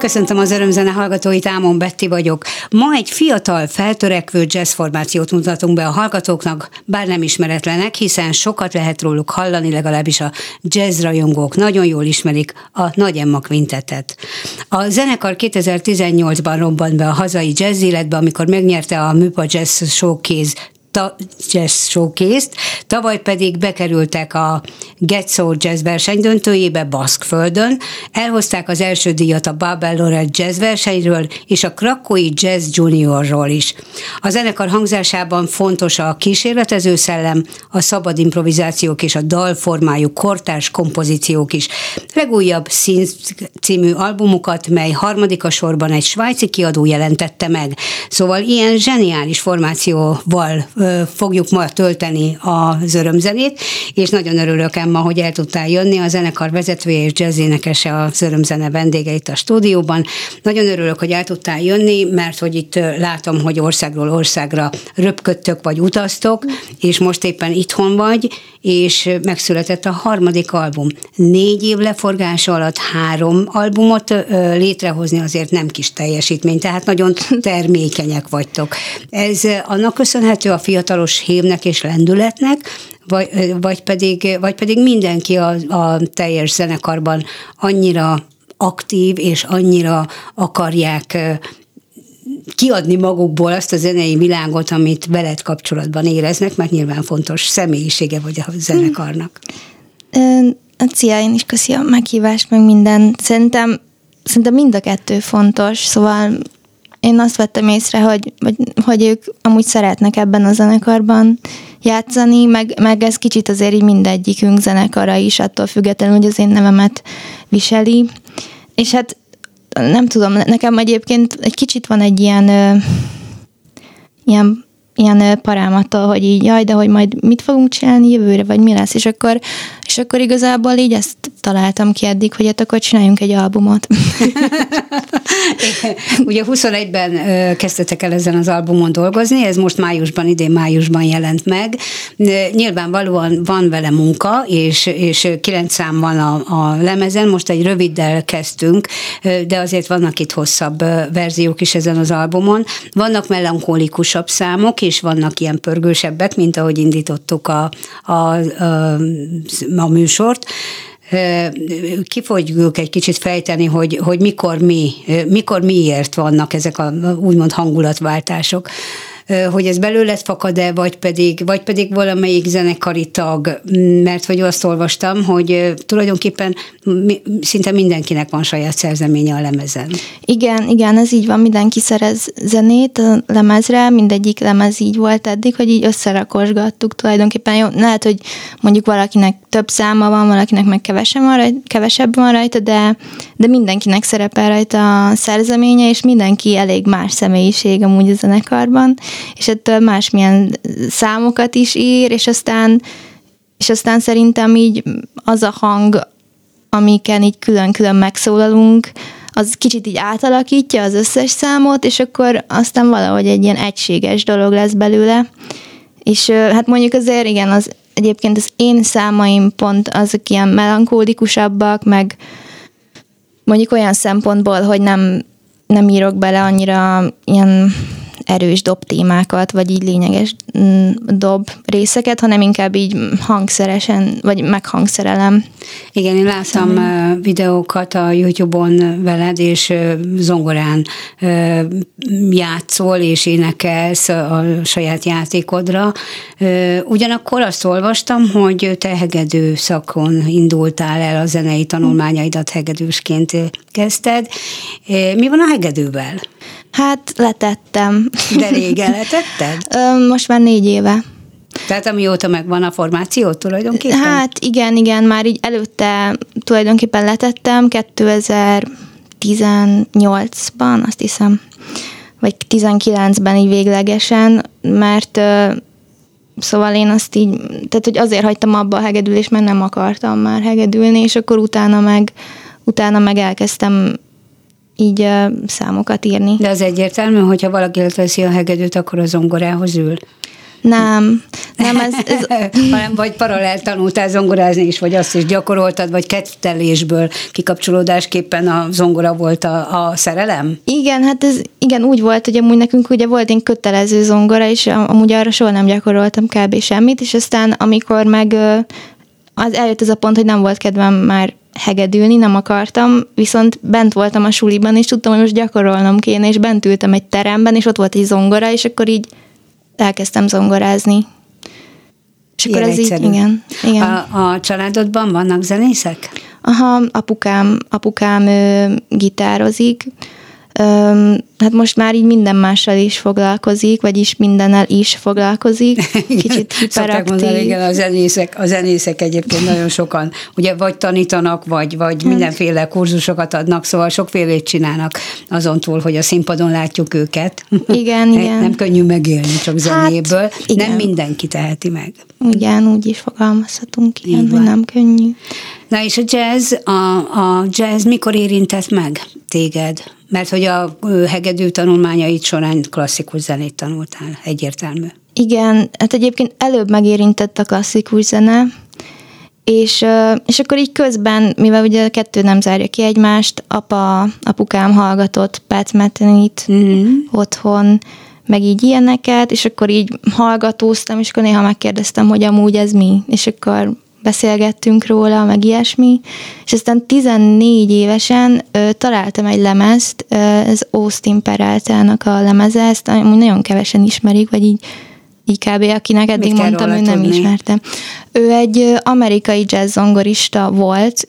Köszöntöm az örömzene hallgatóit, Ámon Betti vagyok. Ma egy fiatal, feltörekvő jazz formációt mutatunk be a hallgatóknak, bár nem ismeretlenek, hiszen sokat lehet róluk hallani, legalábbis a jazz rajongók nagyon jól ismerik a Nagy Emma Quintetet. A zenekar 2018-ban robbant be a hazai jazz életbe, amikor megnyerte a Műpa Jazz Showcase Jazz Showcase-t, tavaly pedig bekerültek a Getxo Jazz Verseny döntőjébe Baszkföldön, elhozták az első díjat a Babel Laureate Jazz Versenyről és a Krakói Jazz Juniorról is. A zenekar hangzásában fontos a kísérletező szellem, a szabad improvizációk és a dalformájú kortárs kompozíciók is. Legújabb Synced című albumukat, mely harmadika sorban egy svájci kiadó jelentette meg. Szóval ilyen zseniális formációval fogjuk ma tölteni az örömzenét, és nagyon örülök, Emma, hogy el tudtál jönni, a zenekar vezetője és jazzénekese az örömzene vendége itt a stúdióban. Nagyon örülök, hogy el tudtál jönni, mert hogy itt látom, hogy országról országra röpködtök vagy utaztok, és most éppen itthon vagy, és megszületett a harmadik album. 4 év leforgása alatt 3 albumot létrehozni azért nem kis teljesítmény, tehát nagyon termékenyek vagytok. Ez annak köszönhető a fiatalos hívnek és lendületnek, vagy pedig mindenki a teljes zenekarban annyira aktív, és annyira akarják kiadni magukból azt a zenei világot, amit veled kapcsolatban éreznek, mert nyilván fontos személyisége vagy a zenekarnak. Szia, én is köszi a meghívást, meg minden. Szerintem mind a kettő fontos, szóval én azt vettem észre, hogy ők amúgy szeretnek ebben a zenekarban játszani, meg ez kicsit azért így mindegyikünk zenekara is, attól függetlenül, hogy az én nevemet viseli. És hát nem tudom, nekem egyébként egy kicsit van egy ilyen parám attól, hogy így jaj, de hogy majd mit fogunk csinálni jövőre, vagy mi lesz, és akkor igazából így ezt találtam ki eddig, hogy hát akkor csináljunk egy albumot. Ugye 21-ben kezdtetek el ezen az albumon dolgozni, ez most idén májusban jelent meg. Nyilvánvalóan van vele munka, és 9 szám van a lemezen, most egy röviddel kezdtünk, de azért vannak itt hosszabb verziók is ezen az albumon. Vannak melankólikusabb számok, és vannak ilyen pörgősebbek, mint ahogy indítottuk a műsort. Ki fogjuk egy kicsit fejteni, hogy mikor miért vannak ezek a úgymond hangulatváltások, hogy ez belőled fakad-e, vagy pedig valamelyik zenekari tag, mert hogy azt olvastam, hogy tulajdonképpen szinte mindenkinek van saját szerzeménye a lemezen. Igen, ez így van, mindenki szerez zenét a lemezre, mindegyik lemez így volt eddig, hogy így összerakosgattuk tulajdonképpen. Jó, lehet, hogy mondjuk valakinek több száma van, valakinek meg kevesebb van rajta, de mindenkinek szerepel rajta a szerzeménye, és mindenki elég más személyiség amúgy a zenekarban, és ettől másmilyen számokat is ír, és aztán szerintem így az a hang, amiken így külön-külön megszólalunk, az kicsit így átalakítja az összes számot, és akkor aztán valahogy egy ilyen egységes dolog lesz belőle. És hát mondjuk azért igen, egyébként az én számaim pont azok ilyen melankólikusabbak, meg mondjuk olyan szempontból, hogy nem írok bele annyira ilyen erős dob témákat, vagy így lényeges dob részeket, hanem inkább így hangszeresen, vagy meghangszerelem. Igen, én láttam videókat a YouTube-on veled, és zongorán játszol, és énekelsz a saját játékodra. Ugyanakkor azt olvastam, hogy te hegedű szakon indultál el, a zenei tanulmányaidat hegedűsként kezdted. Mi van a hegedűvel? Hát letettem. De régen letetted? Most már 4 éve. Tehát amióta megvan a formáció tulajdonképpen? Hát igen, már így előtte tulajdonképpen letettem 2018-ban, azt hiszem, vagy 19-ben így véglegesen, mert szóval én azt így, tehát hogy azért hagytam abba a hegedülést, mert nem akartam már hegedülni, és akkor utána meg elkezdtem így számokat írni. De az egyértelmű, hogyha valaki leteszi a hegedűt, akkor a zongorához ül. Nem, ez... Hanem vagy paralel tanultál zongorázni is, vagy azt is gyakoroltad, vagy kettelésből kikapcsolódásképpen a zongora volt a szerelem? Igen, hát ez igen úgy volt, hogy amúgy nekünk ugye volt én kötelező zongora, és amúgy arra soha nem gyakoroltam kb. Semmit, és aztán amikor meg az eljött ez a pont, hogy nem volt kedvem már hegedülni, nem akartam, viszont bent voltam a suliban, és tudtam, hogy most gyakorolnom kéne, és bent ültem egy teremben, és ott volt egy zongora, és akkor így elkezdtem zongorázni. És akkor ez így, igen. A családodban vannak zenészek? Aha, apukám gitározik, hát most már így minden mással is foglalkozik, vagyis mindennel is foglalkozik. Kicsit hiperaktív. Szokták mondani, igen, a zenészek egyébként nagyon sokan, ugye vagy tanítanak, vagy mindenféle kurzusokat adnak, szóval sokfélét csinálnak azon túl, hogy a színpadon látjuk őket. Igen, igen. Nem könnyű megélni csak zenéből. Hát, igen. Nem mindenki teheti meg. Igen, úgy is fogalmazhatunk, igen, hogy nem könnyű. Na és a jazz mikor érintett meg téged? Mert hogy a hegedű tanulmányaid során klasszikus zenét tanultál, egyértelmű. Igen, hát egyébként előbb megérintett a klasszikus zene, és akkor így közben, mivel ugye a kettő nem zárja ki egymást, apukám hallgatott Pat Metheny-t otthon, meg így ilyeneket, és akkor így hallgatóztam, és akkor néha megkérdeztem, hogy amúgy ez mi, és akkor beszélgettünk róla, meg ilyesmi, és aztán 14 évesen találtam egy lemezt, ez Austin Peraltának a lemeze, ezt amúgy nagyon kevesen ismerik, vagy így kb. Akinek eddig mondtam, ő nem ismerte. Ő egy amerikai jazz zongorista volt,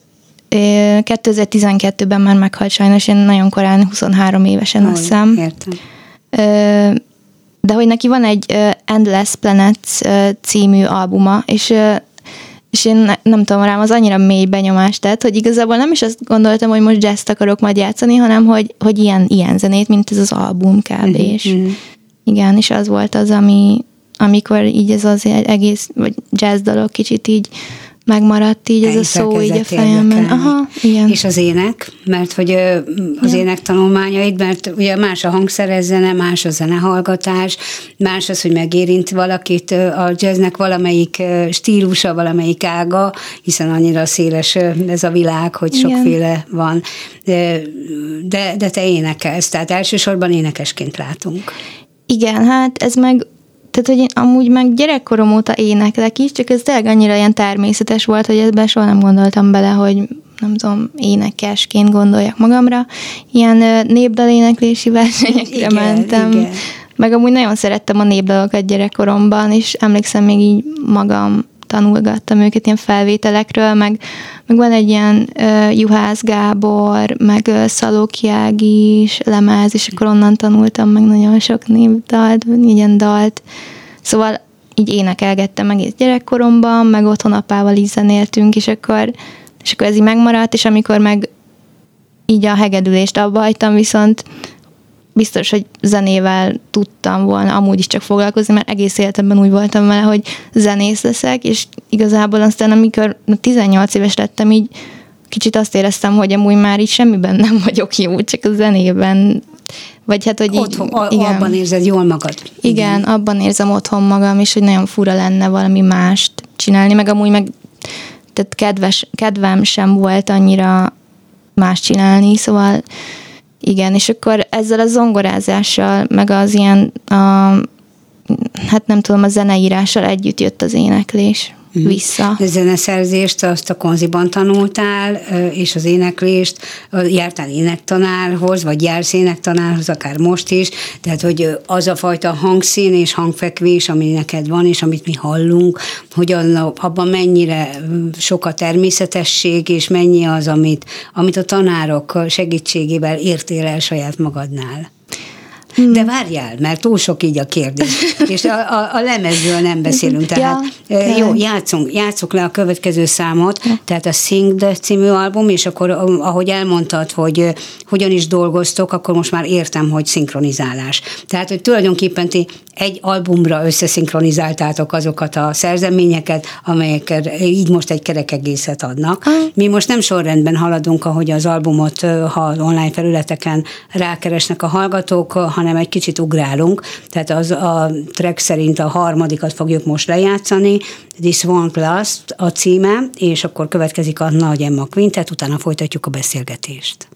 2012-ben már meghalt sajnos, én nagyon korán, 23 évesen azt hiszem. Értem. De hogy neki van egy Endless Planets című albuma, és én nem tudom, rám az annyira mély benyomást tett, hogy igazából nem is azt gondoltam, hogy most jazzt akarok majd játszani, hanem hogy ilyen zenét, mint ez az album kb. Igen, és az volt az, amikor így ez az egész vagy jazz dolog kicsit így megmaradt így ez a szó így a fejemben. Aha, igen. És az ének, mert hogy az ének tanulmányaid, mert ugye más a hangszeres zene, más a zenehallgatás, más az, hogy megérint valakit a jazznek valamelyik stílusa, valamelyik ága, hiszen annyira széles ez a világ, hogy sokféle van. De te énekelsz, tehát elsősorban énekesként látunk. Igen, hát ez meg tehát, hogy én amúgy meg gyerekkorom óta éneklek is, csak ez tényleg annyira ilyen természetes volt, hogy ebben soha nem gondoltam bele, hogy nem tudom, énekesként gondoljak magamra. Ilyen népdaléneklési versenyekre mentem. Igen. Meg amúgy nagyon szerettem a népdalokat gyerekkoromban, és emlékszem, még így magam tanulgattam őket ilyen felvételekről, meg van egy ilyen Juhász Gábor, meg Szalóki Ági is lemez, és akkor onnan tanultam meg nagyon sok népdalt, ilyen dalt. Szóval így énekelgettem egész gyerekkoromban, meg otthon apával is zenéltünk, és akkor ez így megmaradt, és amikor meg így a hegedülést abba hagytam, viszont biztos, hogy zenével tudtam volna amúgy is csak foglalkozni, mert egész életemben úgy voltam vele, hogy zenész leszek, és igazából aztán amikor 18 éves lettem, így kicsit azt éreztem, hogy amúgy már így semmiben nem vagyok jó, csak a zenében. Vagy hát, hogy otthon, így, igen. Abban érzed jól magad. Igen, abban érzem otthon magam, és hogy nagyon fura lenne valami mást csinálni, meg amúgy meg tehát kedvem sem volt annyira más csinálni, szóval igen, és akkor ezzel a zongorázással, meg az ilyen, hát nem tudom, a zeneírással együtt jött az éneklés vissza. A zeneszerzést azt a Konziban tanultál, és az éneklést jártál énektanárhoz, vagy jársz énektanárhoz, akár most is, tehát hogy az a fajta hangszín és hangfekvés, ami neked van, és amit mi hallunk, hogy abban mennyire sok a természetesség, és mennyi az, amit a tanárok segítségével értél el saját magadnál. De várjál, mert túl sok így a kérdés. És a lemezről nem beszélünk, tehát jó, játsszuk le a következő számot, tehát a Synced című album, és akkor ahogy elmondtad, hogy hogyan is dolgoztok, akkor most már értem, hogy szinkronizálás. Tehát, hogy tulajdonképpen ti egy albumra összeszinkronizáltátok azokat a szerzeményeket, amelyek így most egy kerek egészet adnak. Mi most nem sorrendben haladunk, ahogy az albumot, ha online felületeken rákeresnek a hallgatók, hanem egy kicsit ugrálunk, tehát az a track szerint a harmadikat fogjuk most lejátszani, This One Last a címe, és akkor következik a Nagy Emma Quintet, utána folytatjuk a beszélgetést.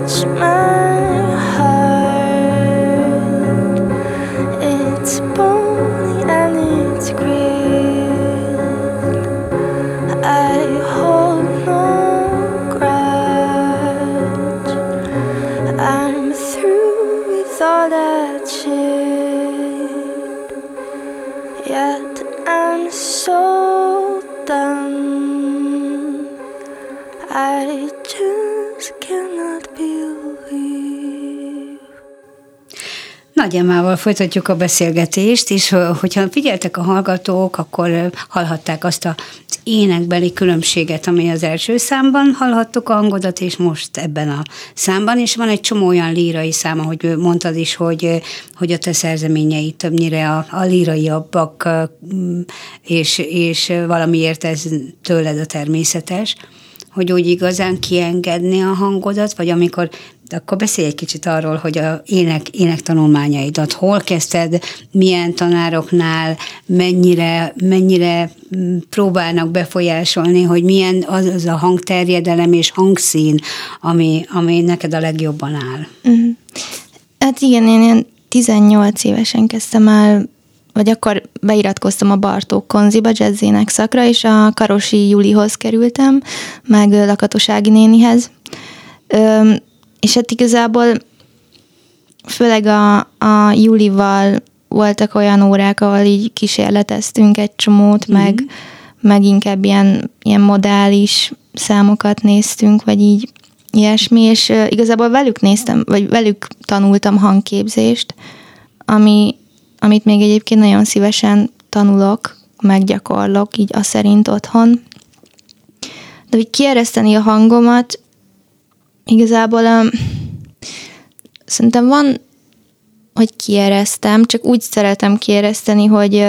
touch my heart. It's bony and it's green. I hold no grudge. I'm through with all that shit. Yet I'm so done. I just cannot believe. Nagy Emmával folytatjuk a beszélgetést, és hogyha figyeltek a hallgatók, akkor hallhatták azt az énekbeli különbséget, ami az első számban hallhattuk a hangodat, és most ebben a számban, és van egy csomó olyan lírai száma, hogy mondtad is, hogy a te szerzeményei többnyire a líraiabbak, és valamiért ez tőled a természetes, hogy úgy igazán kiengedni a hangodat, vagy akkor beszélj egy kicsit arról, hogy a ének tanulmányaidat hol kezdted, milyen tanároknál, mennyire próbálnak befolyásolni, hogy milyen az a hangterjedelem és hangszín, ami neked a legjobban áll. Uh-huh. Hát igen, én ilyen 18 évesen kezdtem el, vagy akkor beiratkoztam a Bartók Konziba jazzének szakra, és a Karosi Julihoz kerültem, meg Lakatos Ági nénihez. És hát igazából főleg a Julival voltak olyan órák, ahol így kísérleteztünk egy csomót, mm-hmm. meg inkább ilyen modális számokat néztünk, vagy így ilyesmi, és igazából velük néztem, vagy velük tanultam hangképzést, amit még egyébként nagyon szívesen tanulok, meggyakorlok, így azt szerint otthon. De hogy kiereszteni a hangomat, igazából szerintem van, hogy kieresztem, csak úgy szeretem kiereszteni, hogy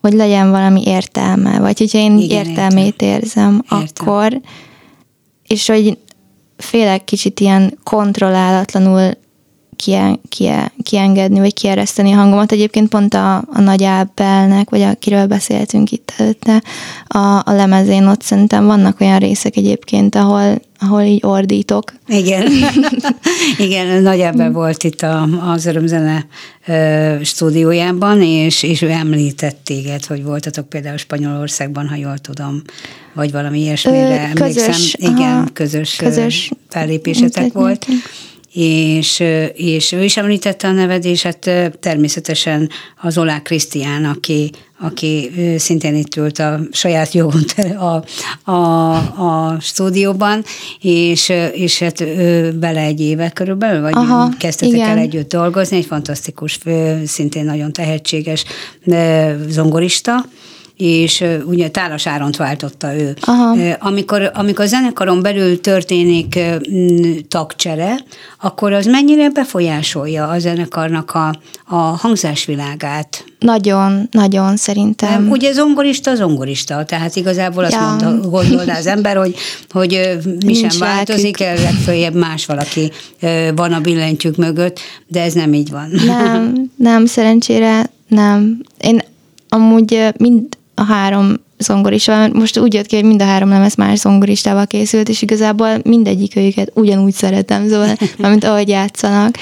legyen valami értelme, vagy hogyha én igen, értelmét érzem, akkor, és hogy félek kicsit ilyen kontrollálatlanul kiengedni, vagy kiereszteni a hangomat. Egyébként pont a Nagyábelnek, vagy akiről beszéltünk itt előtte, a lemezén ott szerintem vannak olyan részek egyébként, ahol így ordítok. Igen, igen, Nagyábel volt itt az Örömzene stúdiójában, és ő említett téged, hogy voltatok például Spanyolországban, ha jól tudom, vagy valami ilyesmire emlékszem. Közös fellépésetek volt. És ő is említette a neved, és hát természetesen az Oláh Krisztián, aki szintén itt ült a saját jogon a stúdióban, és hát bele egy éve körülbelül, vagy kezdtetek igen. el együtt dolgozni, egy fantasztikus, szintén nagyon tehetséges zongorista, és ugye Tálas Áront váltotta ő. Amikor zenekaron belül történik tagcsere, akkor az mennyire befolyásolja a zenekarnak a hangzásvilágát? Nagyon, nagyon szerintem. Nem, ugye zongorista, tehát igazából azt gondolná az ember, hogy mi sem változik, legfeljebb más valaki van a billentyűk mögött, de ez nem így van. Nem, szerencsére nem. Én amúgy mind a három zongoristával, most úgy jött ki, hogy mind a három lemez más zongoristával készült, és igazából mindegyik őket ugyanúgy szeretem, szóval, mint ahogy játszanak.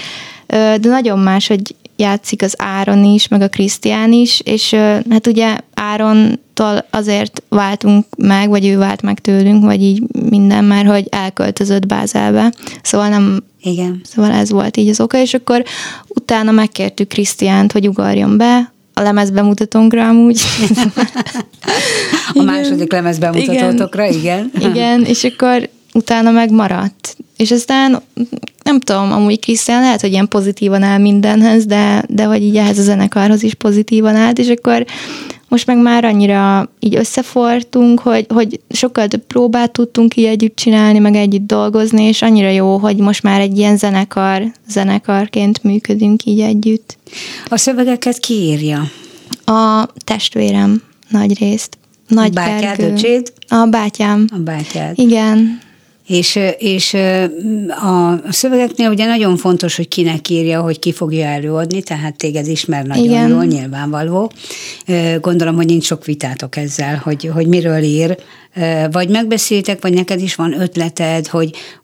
De nagyon más, hogy játszik az Áron is, meg a Krisztián is, és hát ugye Árontól azért váltunk meg, vagy ő vált meg tőlünk, vagy így minden már, hogy elköltözött Bázelbe. Szóval nem... Igen. Szóval ez volt így az oka, és akkor utána megkértük Krisztiánt, hogy ugarjon be, a lemezbemutatónkra amúgy. A második lemezbemutatótokra, igen. Igen, és akkor utána megmaradt. És aztán, nem tudom, amúgy Krisztián lehet, hogy ilyen pozitívan áll mindenhez, de hogy így ehhez a zenekarhoz is pozitívan állt, és akkor most meg már annyira így összefortunk, hogy sokkal több próbát tudtunk így együtt csinálni, meg együtt dolgozni, és annyira jó, hogy most már egy ilyen zenekarként működünk így együtt. A szövegeket ki írja? A testvérem nagy részt. Nagy Bátyád, öcséd? A bátyám. Igen. És a szövegeknél ugye nagyon fontos, hogy kinek írja, hogy ki fogja előadni, tehát téged ismer nagyon igen. jól, nyilvánvaló. Gondolom, hogy nincs sok vitátok ezzel, hogy miről ír. Vagy megbeszéltek, vagy neked is van ötleted,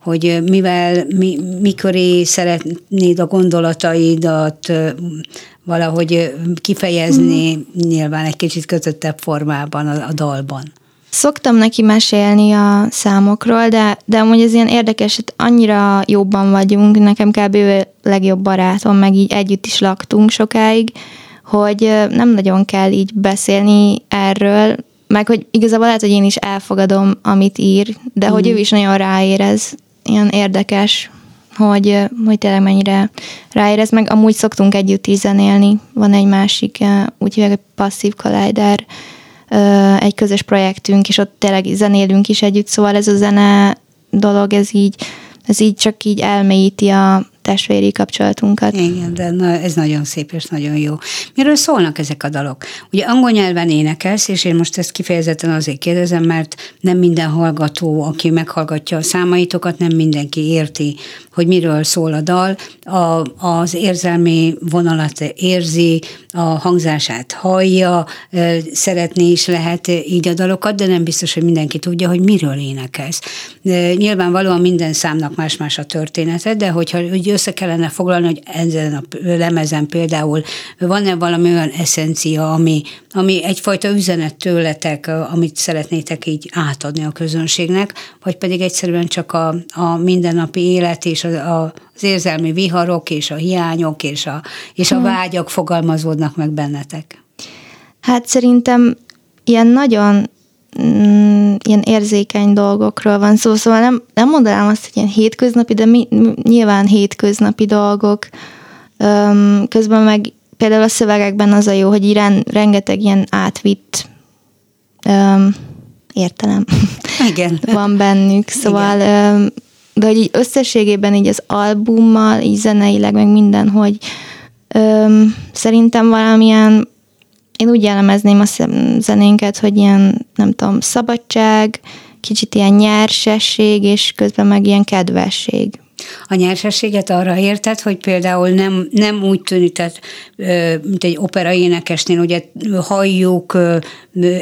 hogy mivel, miköré szeretnéd a gondolataidat valahogy kifejezni, nyilván egy kicsit kötöttebb formában a dalban. Szoktam neki mesélni a számokról, de amúgy ez ilyen érdekes, hát annyira jobban vagyunk, nekem kb. Ő legjobb barátom, meg így együtt is laktunk sokáig, hogy nem nagyon kell így beszélni erről, meg hogy igazából lehet, hogy én is elfogadom, amit ír, de hogy ő is nagyon ráérez, ilyen érdekes, hogy tényleg mennyire ráérez, meg amúgy szoktunk együtt így zenélni, van egy másik, úgyhogy egy passzív collider, egy közös projektünk, és ott tényleg zenélünk is együtt, szóval ez a zene dolog, ez így csak így elmélyíti a testvéri kapcsolatunkat. Igen, de ez nagyon szép és nagyon jó. Miről szólnak ezek a dalok? Ugye angol nyelven énekelsz, és én most ezt kifejezetten azért kérdezem, mert nem minden hallgató, aki meghallgatja a számaitokat, nem mindenki érti, hogy miről szól a dal, az érzelmi vonalat érzi, a hangzását hallja, szeretni is lehet így a dalokat, de nem biztos, hogy mindenki tudja, hogy miről énekelsz. Nyilvánvalóan minden számnak más-más a története, de hogyha össze kellene foglalni, hogy ezen a lemezen például van-e valami olyan eszencia, ami egyfajta üzenet tőletek, amit szeretnétek így átadni a közönségnek, vagy pedig egyszerűen csak a mindennapi élet és az érzelmi viharok és a hiányok és a vágyak fogalmazódnak meg bennetek? Hát szerintem ilyen nagyon ilyen érzékeny dolgokról van szó, szóval nem mondanám azt, hogy ilyen hétköznapi, de nyilván hétköznapi dolgok. Közben meg például a szövegekben az a jó, hogy így rengeteg ilyen átvitt értelem igen. van bennük, szóval igen. De hogy így összességében így az albummal, így zeneileg, meg minden, hogy szerintem valamilyen én úgy jellemezném a zenénket, hogy ilyen, nem tudom, szabadság, kicsit ilyen nyersesség, és közben meg ilyen kedvesség. A nyersességet arra érted, hogy például nem úgy tűnik, tehát, mint egy opera énekesnél, ugye halljuk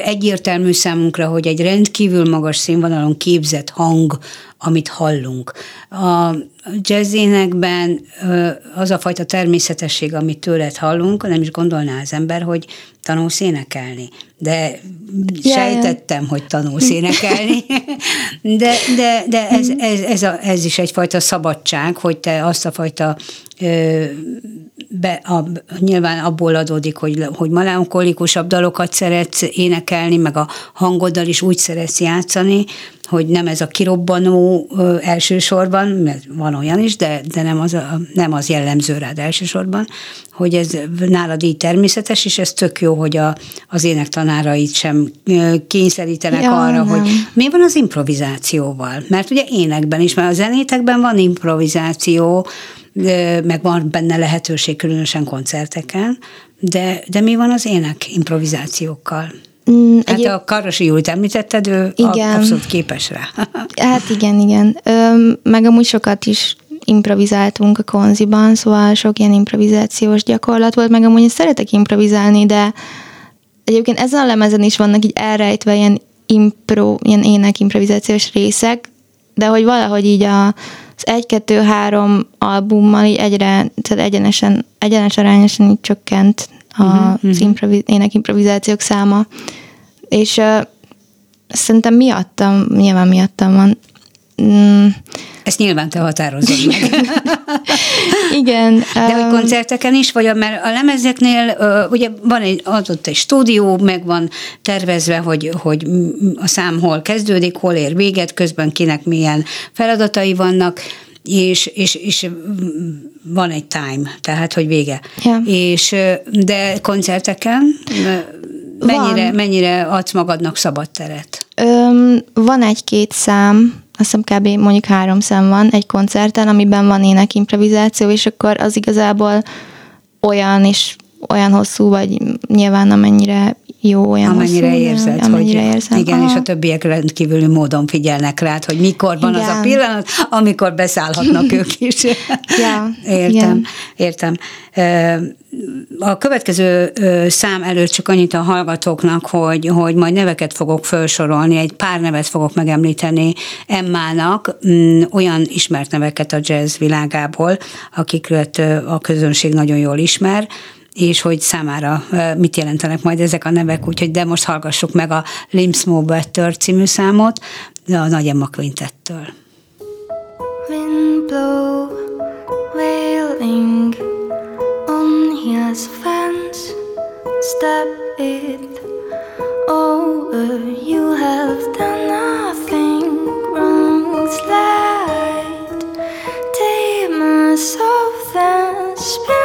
egyértelmű számunkra, hogy egy rendkívül magas színvonalon képzett hang, amit hallunk. A jazzénekben az a fajta természetesség, amit tőled hallunk, nem is gondolná az ember, hogy tanulsz énekelni. De sejtettem, hogy tanulsz énekelni. De ez is egyfajta szabadság, hogy te azt a fajta nyilván abból adódik, hogy melankolikusabb dalokat szeretsz énekelni, meg a hangoddal is úgy szeretsz játszani, hogy nem ez a kirobbanó elsősorban, mert van olyan is, de nem az jellemző rád elsősorban, hogy ez nálad így természetes, és ez tök jó, hogy az énektanárait sem kényszerítenek arra, nem. Hogy mi van az improvizációval. Mert ugye énekben is, mert a zenétekben van improvizáció, meg van benne lehetőség különösen koncerteken, de mi van az ének improvizációkkal? Hát a Karosi Júlit említetted, ő abszolút képes rá. Hát igen. Meg amúgy sokat is improvizáltunk a Konziban, szóval sok ilyen improvizációs gyakorlat volt, meg amúgy szeretek improvizálni, de egyébként ezen a lemezen is vannak így elrejtve ilyen ének improvizációs részek, de hogy valahogy így az 1-2-3 albummal így tehát egyenes arányosan így csökkent az ének improvizációk száma, és szerintem nyilván miattam van. Ezt nyilván te határozod meg. Igen. De hogy koncerteken is, vagy mert a lemezeknél ugye van adott egy stúdió, meg van tervezve, hogy a szám hol kezdődik, hol ér véget, közben kinek milyen feladatai vannak, és van egy time, tehát, hogy vége. Yeah. De koncerteken mennyire adsz magadnak szabad teret? Van 1-2 szám, azt hiszem kb. Mondjuk 3 szám van egy koncerten, amiben van ének improvizáció, és akkor az igazából olyan hosszú, vagy nyilván amennyire jó olyan amennyire hosszú, érzed, érzem. Igen, aha. És a többiek rendkívüli módon figyelnek rád, hogy mikor van igen. az a pillanat, amikor beszállhatnak ők is. Ja, értem. A következő szám előtt csak annyit a hallgatóknak, hogy majd neveket fogok felsorolni, egy pár nevet fogok megemlíteni Emmának, olyan ismert neveket a jazz világából, akiket a közönség nagyon jól ismer, és hogy számára mit jelentenek majd ezek a nevek, úgyhogy de most hallgassuk meg a Limbs Move Better című számot, a Nagy Emma Quintettől. Wind blow, wailing on his fence, step it over, you have done nothing wrong, slide, demons of the spirit.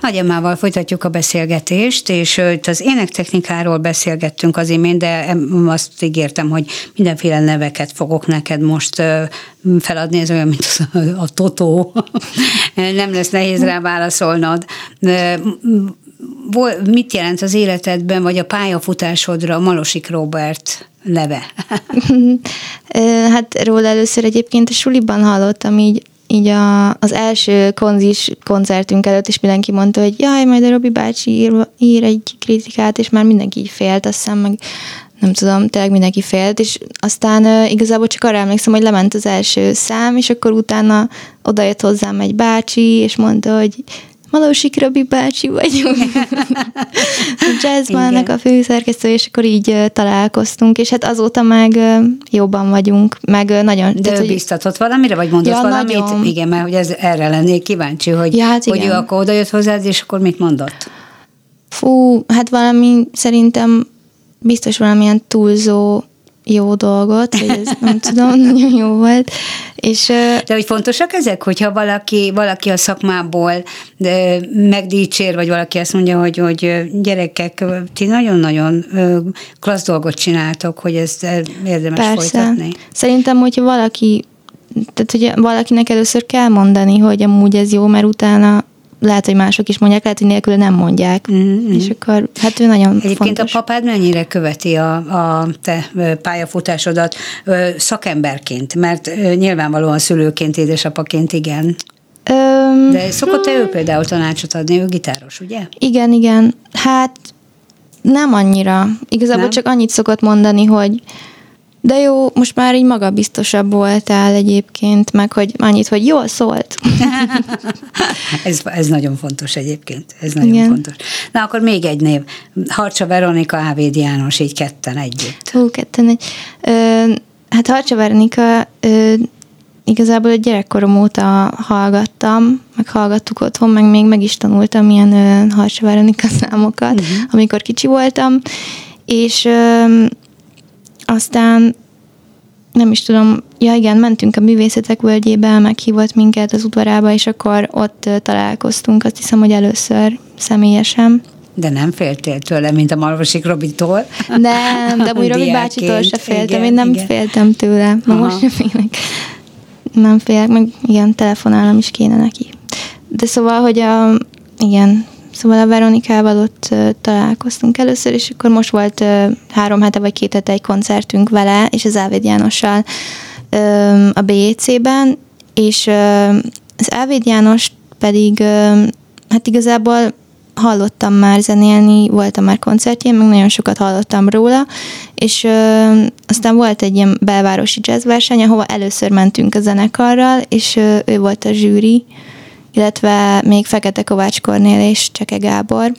Nagy Emmával folytatjuk a beszélgetést, és itt az énektechnikáról beszélgettünk az imént, de azt ígértem, hogy mindenféle neveket fogok neked most feladni, ez olyan, mint a totó. Nem lesz nehéz rá válaszolnod. mit jelent az életedben, vagy a pályafutásodra Malosik Róbert neve? Hát róla először egyébként a suliban hallottam, így az első konzis koncertünk előtt, és mindenki mondta, hogy jaj, majd a Robi bácsi ír egy kritikát, és már mindenki így félt, azt hiszem, meg nem tudom, tényleg mindenki félt, és aztán igazából csak arra emlékszem, hogy lement az első szám, és akkor utána odajött hozzám egy bácsi, és mondta, hogy Malosik Robi bácsi vagyunk. A jazzbandának a főszerkesztő, és akkor így találkoztunk, és hát azóta meg jobban vagyunk, meg nagyon... De tehát, biztatott valamire, vagy mondott valamit? Nagyon. Igen, mert hogy erre lennék kíváncsi, hogy, ja, hát hogy ő akkor odajött hozzád, és akkor mit mondott? Fú, hát valami szerintem biztos valamilyen túlzó jó dolgot, vagy ez nem tudom, nagyon jó volt. És, de hogy fontosak ezek, hogyha valaki a szakmából megdicsér, vagy valaki azt mondja, hogy gyerekek, ti nagyon-nagyon klassz dolgot csináltok, hogy ezt érdemes folytatni? Szerintem, hogyha valakinek először kell mondani, hogy amúgy ez jó, mert utána lehet, hogy mások is mondják, lehet, hogy nélkül nem mondják. Mm-hmm. És akkor, hát ő nagyon egyébként fontos. Egyébként a papád mennyire követi a te pályafutásodat szakemberként? Mert nyilvánvalóan szülőként, édesapaként igen. De szokott-e ő például tanácsot adni? Ő gitáros, ugye? Igen, igen. Hát nem annyira. Igazából nem? Csak annyit szokott mondani, hogy de jó, most már így magabiztosabb voltál egyébként, meg hogy annyit, hogy jól szólt. ez nagyon fontos egyébként. Ez nagyon igen. Fontos. Na, akkor még egy név. Harcsa Veronika, Ávéd János, így ketten együtt. Hú, ketten egy. Hát Harcsa Veronika igazából gyerekkorom óta hallgattam, meg hallgattuk otthon, meg még meg is tanultam ilyen Harcsa Veronika számokat, uh-huh. amikor kicsi voltam, és aztán nem is tudom, ja igen, mentünk a művészetek völgyébe, meghívott minket az udvarába, és akkor ott találkoztunk, azt hiszem, hogy először személyesen. De nem féltél tőle, mint a Malosik Robitól? Nem, de úgy Robi bácsitól se féltem, igen, én nem igen. féltem tőle, most sem félek. Nem félek, meg igen, telefonálnom is kéne neki. De szóval, hogy Szóval a Veronikával ott találkoztunk először, és akkor most volt 3 hete vagy 2 hete egy koncertünk vele, és az Ávéd Jánossal a BJC-ben, és az Ávéd János pedig, hát igazából hallottam már zenélni, voltam már koncertjén, meg nagyon sokat hallottam róla, és aztán volt egy ilyen belvárosi jazz verseny, ahova először mentünk a zenekarral, és ő volt a zsűri, illetve még Fekete Kovács Kornél és Cseke Gábor.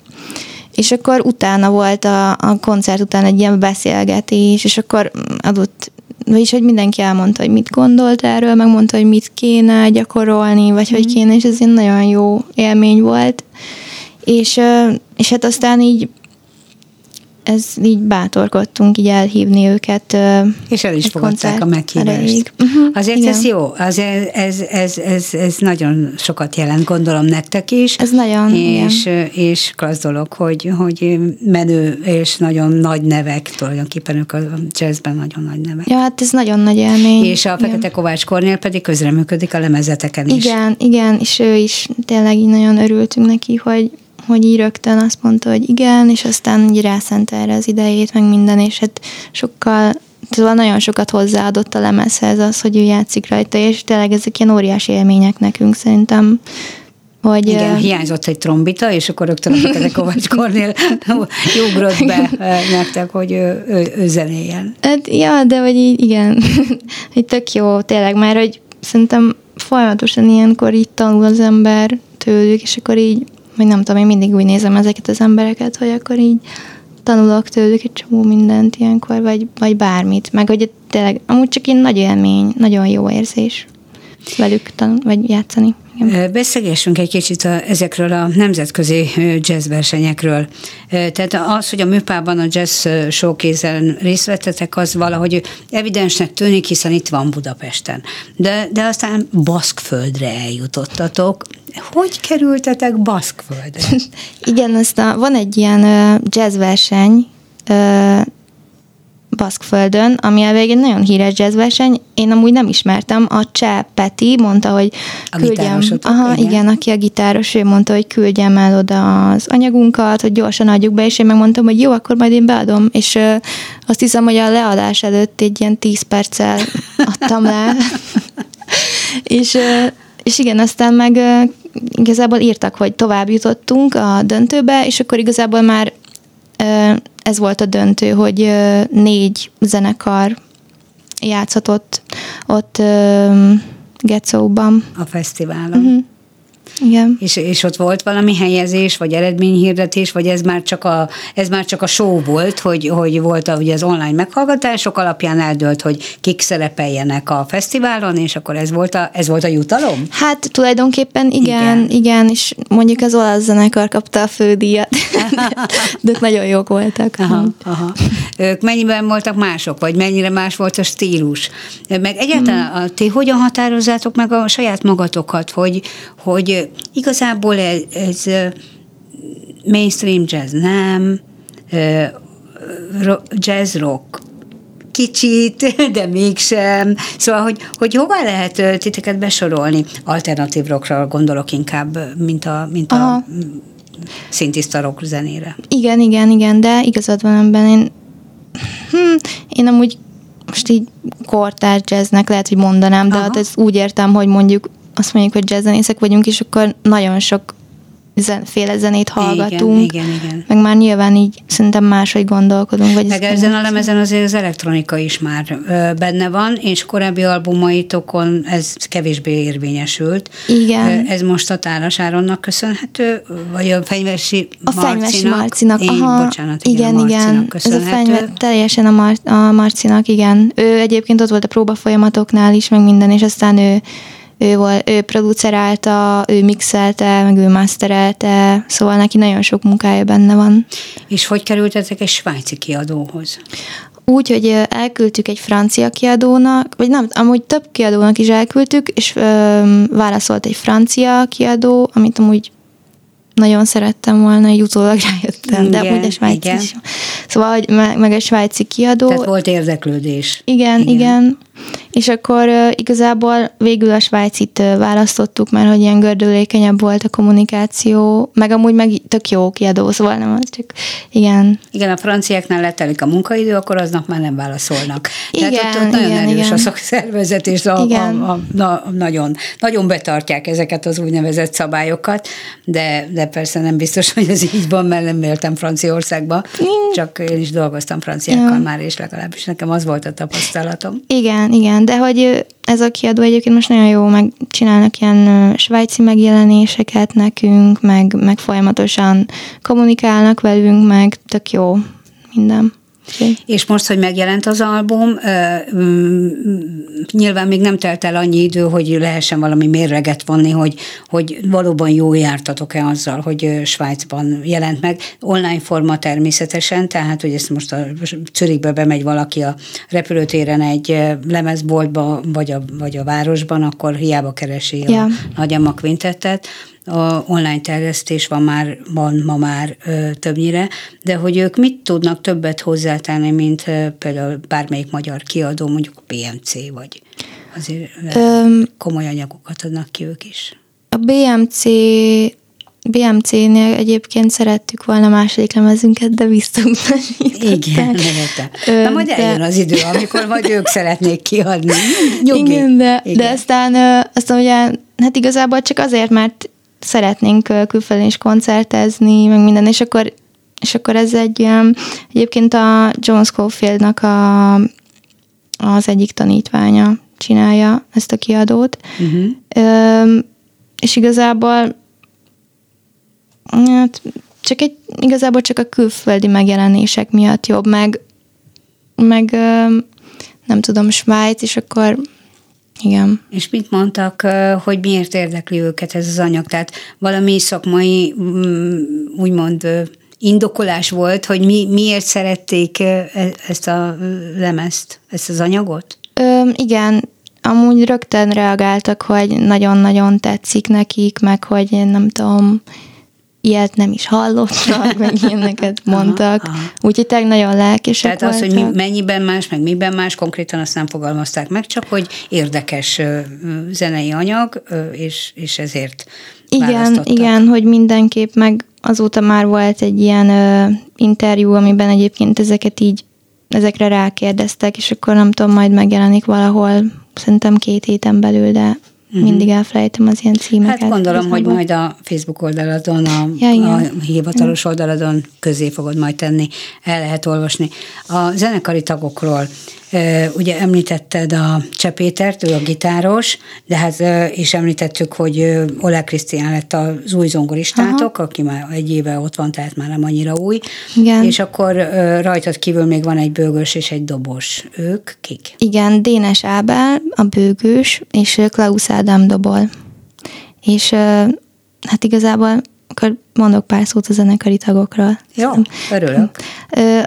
És akkor utána volt a koncert után egy ilyen beszélgetés, és akkor adott, vagyis hogy mindenki elmondta, hogy mit gondolt erről, megmondta, hogy mit kéne gyakorolni, vagy hogy kéne, és ez egy nagyon jó élmény volt. És hát aztán így ez így bátorkodtunk így elhívni őket. És el is fogadták a meghívást. Azért igen. Ez jó, azért ez nagyon sokat jelent, gondolom nektek is. Ez nagyon, és klassz dolog, hogy menő és nagyon nagy nevek, tulajdonképpen ők a jazzben nagyon nagy nevek. Ja, hát ez nagyon nagy élmény. És a Fekete Kovács Kornél pedig közreműködik a lemezeteken is. Igen, és ő is tényleg így nagyon örültünk neki, hogy így rögtön azt mondta, hogy igen, és aztán így rászent erre az idejét, meg minden, és hát nagyon sokat hozzáadott a lemezhez az, hogy ő játszik rajta, és tényleg ezek ilyen óriási élmények nekünk szerintem. Hogy igen, hiányzott egy trombita, és akkor rögtön a Kovács Kornél ugrott be nektek, hogy ő zenéljen. Hát, ja, de vagy így, igen, hogy tök jó, tényleg már, hogy szerintem folyamatosan ilyenkor így tanul az ember tőlük, és akkor így vagy nem tudom, én mindig úgy nézem ezeket az embereket, hogy akkor így tanulok tőlük egy csomó mindent ilyenkor, vagy bármit. Meg hogy tényleg, amúgy csak én nagy élmény, nagyon jó érzés velük vagy játszani. Igen. Beszélgessünk egy kicsit ezekről a nemzetközi jazzversenyekről. Tehát az, hogy a Műpában a Jazz Showcase-en részt vettetek, az valahogy evidensnek tűnik, hiszen itt van Budapesten. De aztán Baszkföldre eljutottatok. Hogy kerültetek Baszkföldre? Igen, van egy ilyen jazzverseny Baszkföldön, ami elvég egy nagyon híres jazzverseny. Én amúgy nem ismertem. A Cseh Péter mondta, hogy küldjem. Aha, igen, aki a gitáros, ő mondta, hogy küldjem el oda az anyagunkat, hogy gyorsan adjuk be, és én megmondtam, hogy jó, akkor majd én beadom. És azt hiszem, hogy a leadás előtt egy ilyen 10 perccel adtam le. És igen, aztán meg igazából írtak, hogy tovább jutottunk a döntőbe, és akkor igazából már ez volt a döntő, hogy 4 zenekar játszhatott ott Getxóban. A fesztiválon. Uh-huh. Igen. És ott volt valami helyezés, vagy eredményhirdetés, vagy ez már csak a show volt, hogy volt ugye az online meghallgatások alapján eldőlt, hogy kik szerepeljenek a fesztiválon, és akkor ez volt a jutalom? Hát tulajdonképpen igen, és mondjuk az olasz zenekar kapta a fődíjat, de nagyon jók voltak. Aha. Ők mennyiben voltak mások, vagy mennyire más volt a stílus? Meg egyáltalán ti hogyan határozzátok meg a saját magatokat, hogy igazából ez mainstream jazz, nem? Jazz rock kicsit, de mégsem. Szóval, hogy hová lehet titeket besorolni? Alternatív rockra gondolok inkább, mint a szintiszta rock zenére. Igen, de igazad van ebben. Én amúgy most így kortárs jazznek lehet, hogy mondanám, de hát ezt úgy értem, hogy mondjuk azt mondjuk, hogy jazzzenészek vagyunk, és akkor nagyon sok féle zenét hallgatunk. Igen. Meg már nyilván így szerintem máshogy gondolkodunk. Meg ezen a lemezen azért az elektronika is már benne van, és korábbi albumaitokon ez kevésbé érvényesült. Igen. Ez most a Tálas Áronnak köszönhető, vagy a Fenyvesi Marcinak. A Marcinak köszönhető. Teljesen a Marcinak, igen. Ő egyébként ott volt a próbafolyamatoknál is, meg minden, és aztán ő producerálta, ő mixelte, meg ő masterelte, szóval neki nagyon sok munkája benne van. És hogy kerültetek egy svájci kiadóhoz? Úgy, hogy elküldtük egy francia kiadónak, vagy nem, amúgy több kiadónak is elküldtük, és válaszolt egy francia kiadó, amit amúgy nagyon szerettem volna, így utólag rájöttem, de amúgy a svájci is. Szóval, hogy meg egy svájci kiadó. Tehát volt érdeklődés. Igen. És akkor igazából végül a Svájcit választottuk, mert hogy ilyen gördülékenyebb volt a kommunikáció, meg amúgy meg tök jó kiadó, szóval nem az, csak igen. Igen, a franciáknál letelik a munkaidő, akkor aznak már nem válaszolnak. Igen, tehát ott nagyon erős a szakszervezet, és nagyon betartják ezeket az úgynevezett szabályokat, de persze nem biztos, hogy ez így van, mert nem éltem Franciaországba, csak én is dolgoztam franciákkal már, és legalábbis nekem az volt a tapasztalatom. Igen, de hogy ez a kiadó egyébként most nagyon jó, meg csinálnak ilyen svájci megjelenéseket nekünk, meg folyamatosan kommunikálnak velünk, meg tök jó minden. És most, hogy megjelent az album, nyilván még nem telt el annyi idő, hogy lehessen valami mérleget vonni, hogy valóban jól jártatok-e azzal, hogy Svájcban jelent meg. Online forma természetesen, tehát, hogy ezt most a Zürichbe bemegy valaki a repülőtéren egy lemezboltba, vagy a városban, akkor hiába keresi a Nagy Emma Quintettet. A online terjesztés van ma már többnyire, de hogy ők mit tudnak többet hozzátenni, mint például bármelyik magyar kiadó, mondjuk BMC, vagy azért komoly anyagokat adnak ki ők is. A BMC-nél egyébként szerettük volna második lemezünket, de visszautasították. Igen, na majd eljön az idő, amikor vagy ők szeretnék kiadni. Nyugi. Igen, de aztán ugye, hát igazából csak azért, mert szeretnénk külföldön is koncertezni, meg minden, és akkor ez egy egyébként a John Scofieldnak az egyik tanítványa csinálja ezt a kiadót. Uh-huh. És igazából hát, csak a külföldi megjelenések miatt jobb, meg nem tudom, Svájc, és akkor igen. És mit mondtak, hogy miért érdekli őket ez az anyag? Tehát valami szakmai, úgymond indokolás volt, hogy miért szerették ezt a lemezt, ezt az anyagot? Igen, amúgy rögtön reagáltak, hogy nagyon-nagyon tetszik nekik, meg hogy nem tudom, ilyet nem is hallottak, meg ilyeneket mondtak. Úgyhogy tényleg nagyon lelkesek voltak. Tehát az, hogy mennyiben más, meg miben más, konkrétan azt nem fogalmazták meg, csak hogy érdekes zenei anyag, és ezért választottak. Igen, hogy mindenképp, meg azóta már volt egy ilyen interjú, amiben egyébként ezekre rákérdeztek, és akkor nem tudom, majd megjelenik valahol, szerintem 2 héten belül, de mindig elfelejtem az ilyen címeket. Hát gondolom, hogy majd a Facebook oldaladon, a hivatalos oldaladon közé fogod majd tenni, el lehet olvasni. A zenekari tagokról ugye említetted a Cseh Pétert, ő a gitáros, de hát és említettük, hogy Oláh Krisztián lett az új zongoristátok, aki már egy éve ott van, tehát már nem annyira új. Igen. És akkor rajtad kívül még van egy bőgős és egy dobos. Ők kik? Igen, Dénes Ábel a bőgős, és Klausz Ádám dobol. És hát igazából akkor mondok pár szót a zenekari tagokról. Jó, örülök.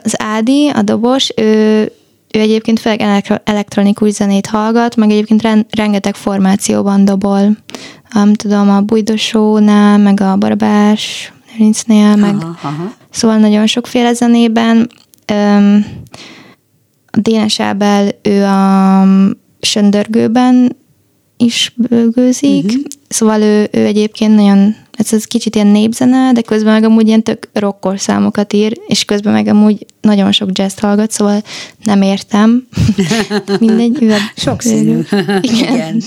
Az Ádi, a dobos, ő egyébként főleg elektronikus zenét hallgat, meg egyébként rengeteg formációban dobol. A Bujdosónál, meg a Barabás Nőrincnél, meg szóval nagyon sokféle zenében. A Dénes Ábel, ő a Söndörgőben is bőgőzik, szóval ő egyébként nagyon, ez kicsit ilyen népzene, de közben meg amúgy ilyen tök rockos számokat ír, és közben meg amúgy nagyon sok jazz hallgat, szóval nem értem. Mindegy. Sokszínű.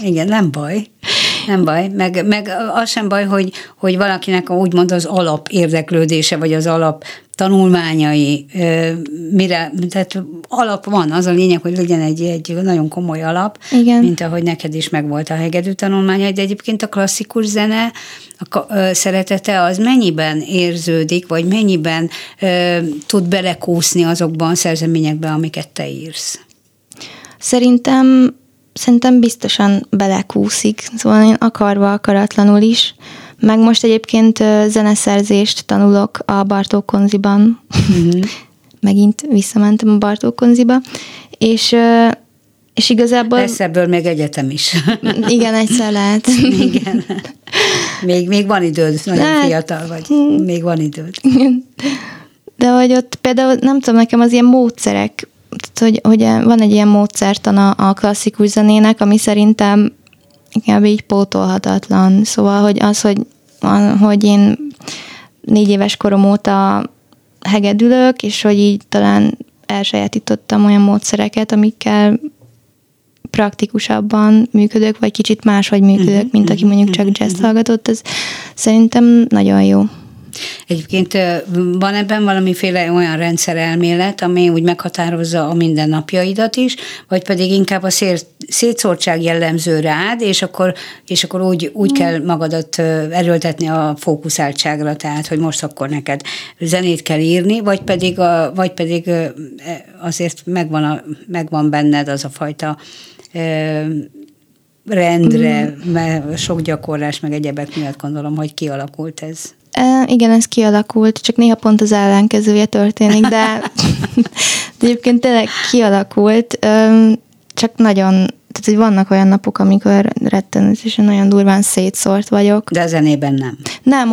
Igen, nem baj. Nem baj, meg az sem baj, hogy valakinek úgymond az alap érdeklődése, vagy az alap tanulmányai, mire, tehát alap van, az a lényeg, hogy legyen egy nagyon komoly alap, igen, mint ahogy neked is megvolt a hegedű tanulmányai, de egyébként a klasszikus zene szeretete az mennyiben érződik, vagy mennyiben tud belekúszni azokban a szerzeményekben, amiket te írsz? Szerintem biztosan belekúszik, szóval én akarva, akaratlanul is. Meg most egyébként zeneszerzést tanulok a Bartók Konziban. Megint visszamentem a Bartók Konziba, és igazából... Lesz ebből még egyetem is. Igen, egyszer lehet. Igen. Még van időd, nagyon fiatal vagy. Még van időd. De hogy ott például, nem tudom, nekem az ilyen módszerek, hogy van egy ilyen módszertan a klasszikus zenének, ami szerintem inkább így pótolhatatlan. Szóval, hogy az, hogy én 4 éves korom óta hegedülök, és hogy így talán elsajátítottam olyan módszereket, amikkel praktikusabban működök, vagy kicsit máshogy működök, mint aki mondjuk csak jazz hallgatott, ez szerintem nagyon jó. Egyébként van ebben valamiféle olyan rendszerelmélet, ami úgy meghatározza a mindennapjaidat is, vagy pedig inkább a szétszórtság jellemző rád, és akkor úgy kell magadat erőltetni a fókuszáltságra, tehát hogy most akkor neked zenét kell írni, vagy pedig azért megvan benned az a fajta rendre, mert sok gyakorlás meg egyebek miatt gondolom, hogy kialakult ez. Igen, ez kialakult, csak néha pont az ellenkezője történik, de egyébként tényleg kialakult, csak nagyon, tehát hogy vannak olyan napok, amikor rettenetesen nagyon durván szétszórt vagyok. De a zenében nem? Nem,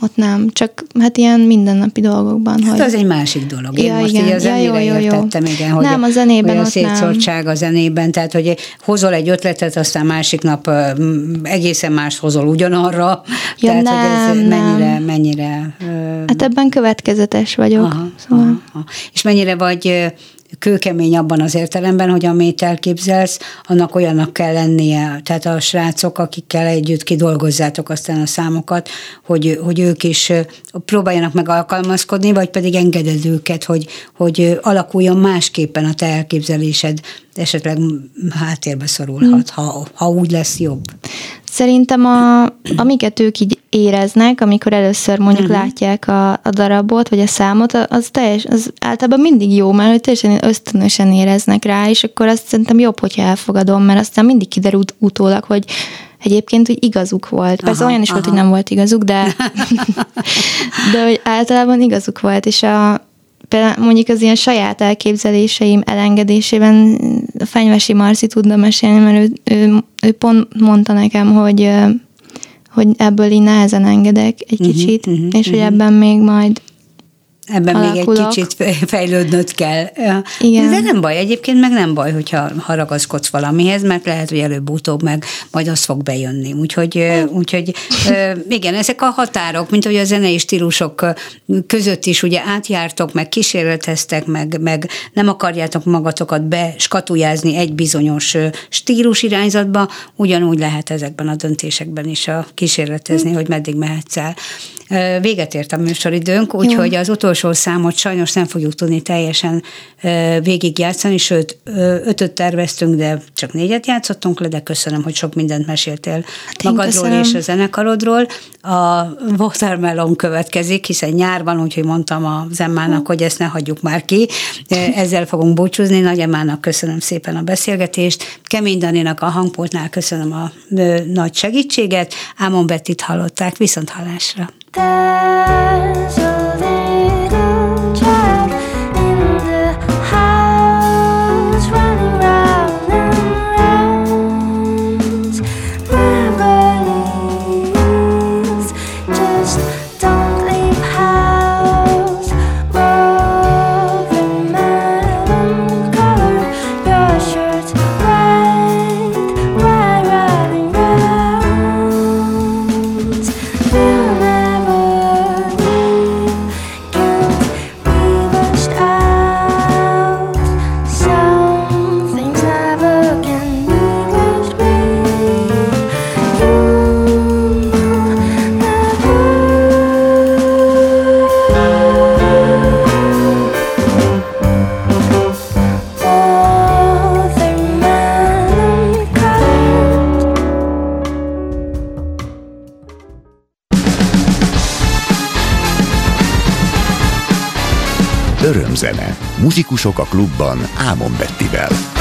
ott nem, csak hát ilyen mindennapi dolgokban. Hát az egy másik dolog. Én most így a zenére értettem, igen, hogy nem, a zenében hogy a szétszórtság a zenében, tehát hogy hozol egy ötletet, aztán másik nap egészen más hozol ugyanarra, tehát nem, hogy ez mennyire... Hát ebben következetes vagyok. Aha. És mennyire vagy... kőkemény abban az értelemben, hogy amit elképzelsz, annak olyannak kell lennie. Tehát a srácok, akikkel együtt kidolgozzátok aztán a számokat, hogy ők is próbáljanak meg alkalmazkodni, vagy pedig engeded őket, hogy alakuljon másképpen a te elképzelésed, esetleg háttérbe szorulhat, ha úgy lesz jobb. Szerintem amiket ők így éreznek, amikor először mondjuk látják a darabot, vagy a számot, az általában mindig jó, mert hogy teljesen ösztönösen éreznek rá, és akkor azt szerintem jobb, hogyha elfogadom, mert aztán mindig kiderül utólag, hogy egyébként, hogy igazuk volt. Persze olyan is volt, hogy nem volt igazuk, de hogy általában igazuk volt, és például mondjuk az ilyen saját elképzeléseim elengedésében a Fenyvesi Marci tudna mesélni, mert ő pont mondta nekem, hogy hogy ebből így nehezen engedek egy kicsit, és hogy ebben még majd alakulok. Még egy kicsit fejlődnöd kell. Igen. De nem baj, egyébként meg nem baj, hogyha ragaszkodsz valamihez, mert lehet, hogy előbb-utóbb meg majd az fog bejönni. Úgyhogy igen, ezek a határok, mint hogy a zenei stílusok között is ugye átjártok, meg kísérleteztek, meg nem akarjátok magatokat beskatujázni egy bizonyos stílus irányzatba, ugyanúgy lehet ezekben a döntésekben is kísérletezni, hogy meddig mehetsz el. Véget ért a műsoridőnk, úgyhogy az utolsó számot sajnos nem fogjuk tudni teljesen végigjátszani, sőt, 5-öt terveztünk, de csak 4-et játszottunk le, de köszönöm, hogy sok mindent meséltél magadról és a zenekarodról. A Watermelon következik, hiszen nyár van, úgyhogy mondtam az Emmának, hogy ezt ne hagyjuk már ki. Ezzel fogunk búcsúzni. Nagy Emmának köszönöm szépen a beszélgetést. Kemény Daninak a hangpultnál köszönöm a nagy segítséget. Ámon Bettit hallották, viszont hallásra. There's a little child in the house running round and round. Never leaves, just don't leave house. Watermelon color, your shirt's red, while running round. Örömzene. Muzsikusok a klubban Ámon Bettivel.